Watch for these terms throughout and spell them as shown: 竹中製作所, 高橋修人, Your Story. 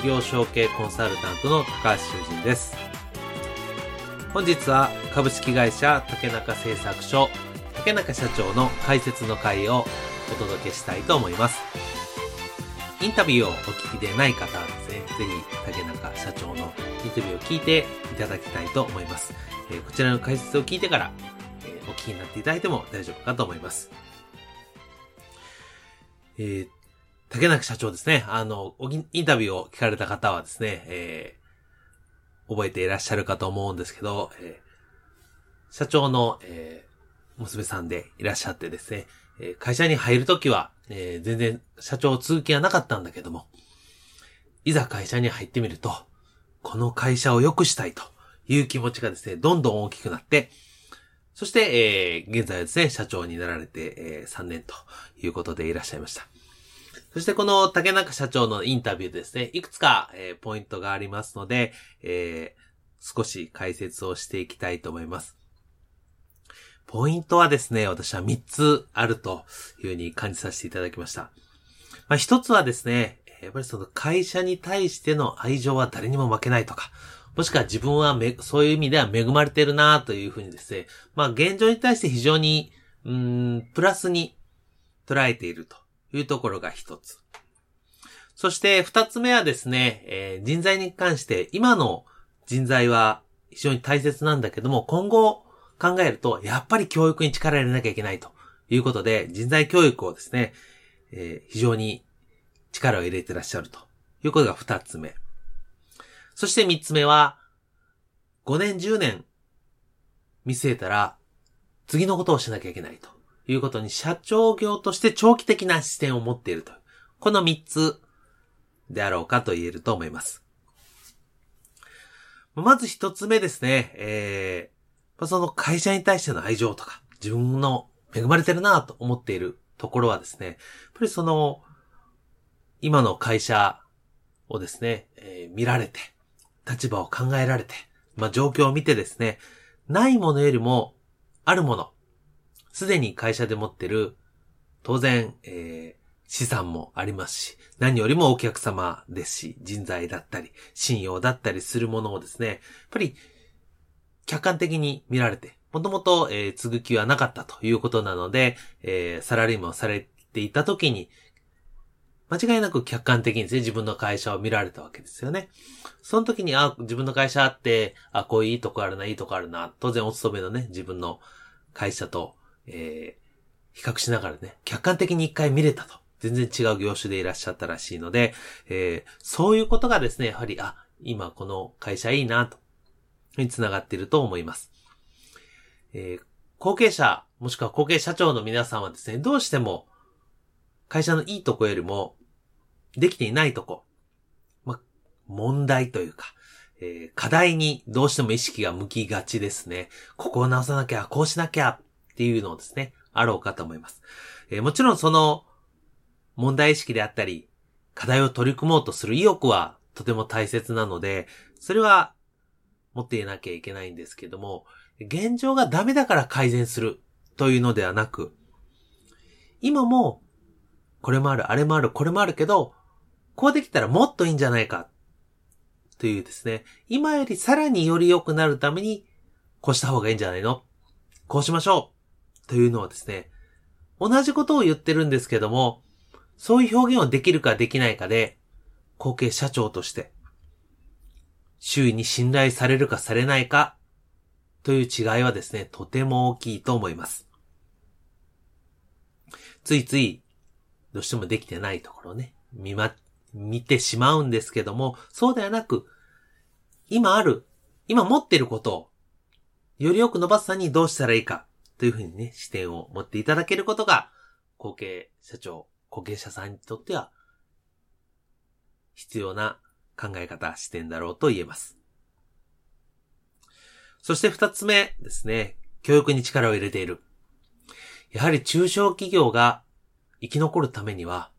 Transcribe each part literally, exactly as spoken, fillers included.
事業承継コンサルタントの高橋修人です。本日は株式会社竹中製作所竹中社長の解説の会をお届けしたいと思います。インタビューをお聞きでない方はですね、ぜひ竹中社長のインタビューを聞いていただきたいと思います。えー、こちらの解説を聞いてから、えー、お聞きになっていただいても大丈夫かと思います。えー、竹中社長ですね、あの、インタビューを聞かれた方はですね、えー、覚えていらっしゃるかと思うんですけど、えー、社長の、えー、娘さんでいらっしゃってですね、会社に入るときは、えー、全然社長続きはなかったんだけども、いざ会社に入ってみると、この会社を良くしたいという気持ちがですね、どんどん大きくなって、そして、えー、現在はですね、社長になられて、えー、さんねんということでいらっしゃいました。そしてこの竹中社長のインタビューでですね、いくつか、えー、ポイントがありますので、えー、少し解説をしていきたいと思います。ポイントはですね、私はみっつあるというふうに感じさせていただきました。まあ、ひとつはですね、やっぱりその会社に対しての愛情は誰にも負けないとか、もしくは自分はめそういう意味では恵まれてるなというふうにですね、まあ現状に対して非常にうーんプラスに捉えているというところがひとつ。そしてふたつめはですね、えー、人材に関して今の人材は非常に大切なんだけども、今後考えると、やっぱり教育に力を入れなきゃいけないということで、人材教育をですね、えー、非常に力を入れてらっしゃるということが二つ目。そして三つ目は、ごねんじゅうねん見据えたら、次のことをしなきゃいけないということに、社長業として長期的な視点を持っていると。この三つであろうかと言えると思います。まず一つ目ですね、えーその会社に対しての愛情とか、自分の恵まれてるなぁと思っているところはですね、やっぱりその、今の会社をですね、えー、見られて、立場を考えられて、まあ、状況を見てですね、ないものよりも、あるもの、すでに会社で持ってる、当然、えー、資産もありますし、何よりもお客様ですし、人材だったり、信用だったりするものをですね、やっぱり、客観的に見られて、もともと継ぐ気はなかったということなので、えー、サラリーマンをされていたときに、間違いなく客観的にですね、自分の会社を見られたわけですよね。その時に、あ、自分の会社あって、あ、こういういいとこあるな、いいとこあるな、当然お勤めのね、自分の会社と、えー、比較しながらね、客観的に一回見れたと。全然違う業種でいらっしゃったらしいので、えー、そういうことがですね、やはり、あ、今この会社いいな、と。につながっていると思います。えー、後継者もしくは後継社長の皆さんはですね、どうしても会社のいいとこよりもできていないとこ、ま、問題というか、えー、課題にどうしても意識が向きがちですね。ここを直さなきゃ、こうしなきゃっていうのをですね、あろうかと思います。えー、もちろんその問題意識であったり、課題を取り組もうとする意欲はとても大切なので、それは持っていなきゃいけないんですけども、現状がダメだから改善するというのではなく、今もこれもある、あれもある、これもあるけど、こうできたらもっといいんじゃないかというですね、今よりさらにより良くなるためにこうした方がいいんじゃないの、こうしましょうというのはですね、同じことを言ってるんですけども、そういう表現をできるかできないかで、後継社長として周囲に信頼されるかされないかという違いはですね、とても大きいと思います。ついつい、どうしてもできてないところをね、見ま、見てしまうんですけども、そうではなく、今ある、今持っていることを、よりよく伸ばすためにどうしたらいいか、というふうにね、視点を持っていただけることが、後継社長、後継者さんにとっては、必要な考え方、視点だろうと言えます。そして二つ目ですね、教育に力を入れている。やはり中小企業が生き残るためには、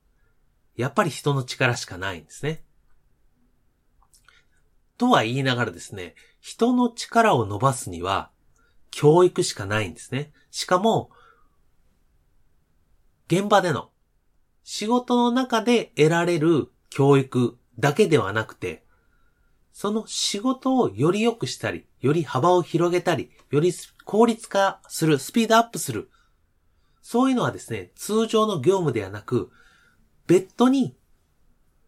やっぱり人の力しかないんですね。とは言いながらですね、人の力を伸ばすには教育しかないんですね。しかも、現場での仕事の中で得られる教育だけではなくて、その仕事をより良くしたり、より幅を広げたり、より効率化する、スピードアップする、そういうのはですね、通常の業務ではなく、別途に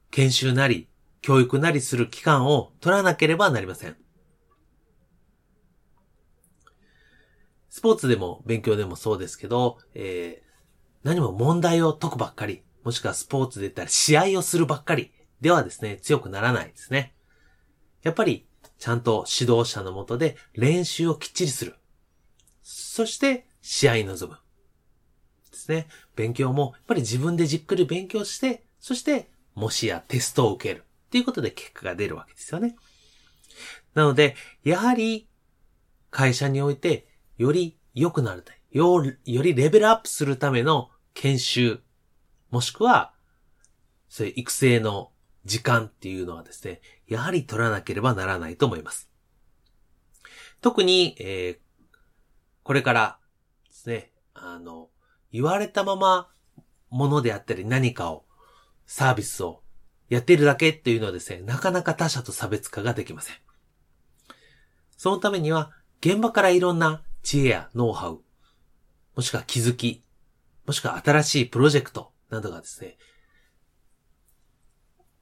研修なり、教育なりする期間を取らなければなりません。スポーツでも勉強でもそうですけど、えー、何も問題を解くばっかり、もしくはスポーツで言ったら試合をするばっかりではですね、強くならないですね。やっぱりちゃんと指導者の下で練習をきっちりする。そして試合に臨む。ですね。勉強もやっぱり自分でじっくり勉強して、そして模試やテストを受ける。ということで結果が出るわけですよね。なので、やはり会社においてより良くなるため、よりレベルアップするための研修、もしくはそういう育成の時間っていうのはですね、やはり取らなければならないと思います。特に、えー、これからですね、あの、言われたままものであったり何かを、サービスをやっているだけっていうのはですね、なかなか他者と差別化ができません。そのためには、現場からいろんな知恵やノウハウ、もしくは気づき、もしくは新しいプロジェクトなどがですね、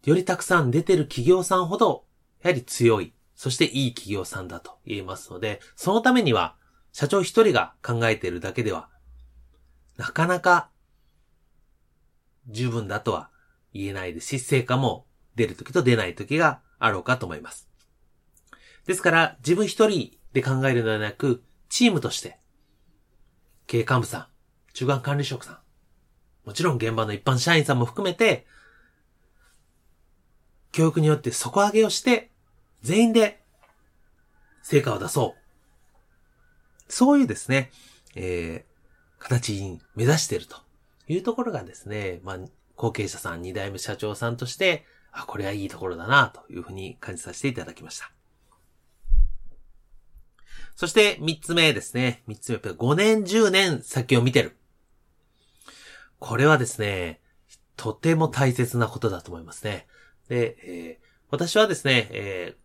よりたくさん出てる企業さんほど、やはり強い、そしていい企業さんだと言えますので、そのためには、社長一人が考えているだけでは、なかなか十分だとは言えないですし、成果も出るときと出ないときがあろうかと思います。ですから、自分一人で考えるのではなく、チームとして、経営幹部さん、中間管理職さん、もちろん現場の一般社員さんも含めて、教育によって底上げをして、全員で成果を出そう。そういうですね、えー、形に目指しているというところがですね、まあ、後継者さん、二代目社長さんとして、あ、これはいいところだな、というふうに感じさせていただきました。そして、三つ目ですね。三つ目、ごねん、じゅうねん先を見てる。これはですね、とても大切なことだと思いますね。で、えー、私はですね、えー、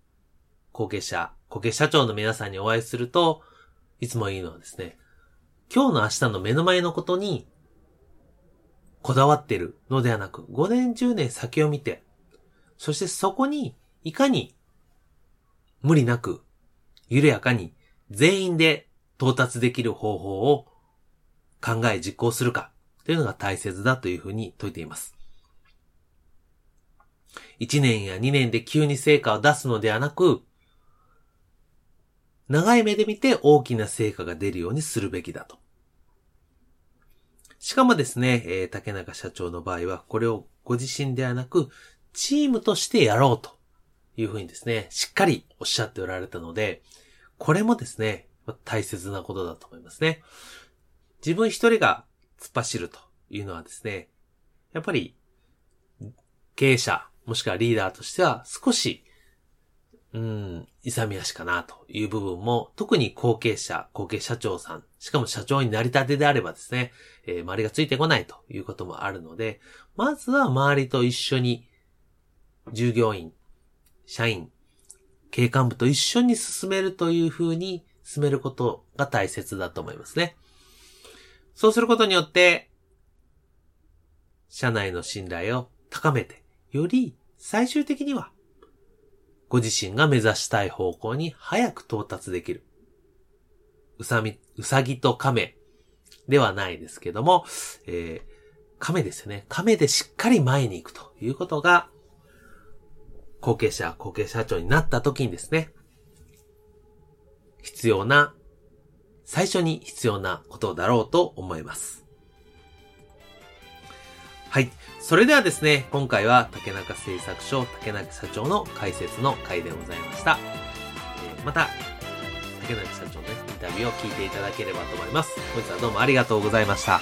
後継者、後継社長の皆さんにお会いすると、いつもいいのはですね、今日の明日の目の前のことにこだわっているのではなく、ごねん、じゅうねん先を見て、そしてそこにいかに無理なく、緩やかに全員で到達できる方法を考え実行するかというのが大切だというふうに説いています。いちねんやにねんで急に成果を出すのではなく、長い目で見て大きな成果が出るようにするべきだと。しかもですね、えー、竹中社長の場合はこれをご自身ではなくチームとしてやろうというふうにですね、しっかりおっしゃっておられたので、これもですね、大切なことだと思いますね。自分一人が突っ走るというのはですね、やっぱり経営者、もしくはリーダーとしては少し、うーん、勇み足かなという部分も、特に後継者、後継社長さん、しかも社長になりたてであればですね、えー、周りがついてこないということもあるので、まずは周りと一緒に、従業員、社員、経営幹部と一緒に進めるというふうに進めることが大切だと思いますね。そうすることによって、社内の信頼を高めて、より最終的にはご自身が目指したい方向に早く到達できる。うさみ、うさぎと亀ではないですけども、えー、亀ですよね。亀でしっかり前に行くということが、後継者、後継社長になった時にですね、必要な、最初に必要なことだろうと思います。はい。それではですね、今回は竹中製作所竹中社長の解説の回でございました。えー、また、竹中社長のインタビューを聞いていただければと思います。本日はどうもありがとうございました。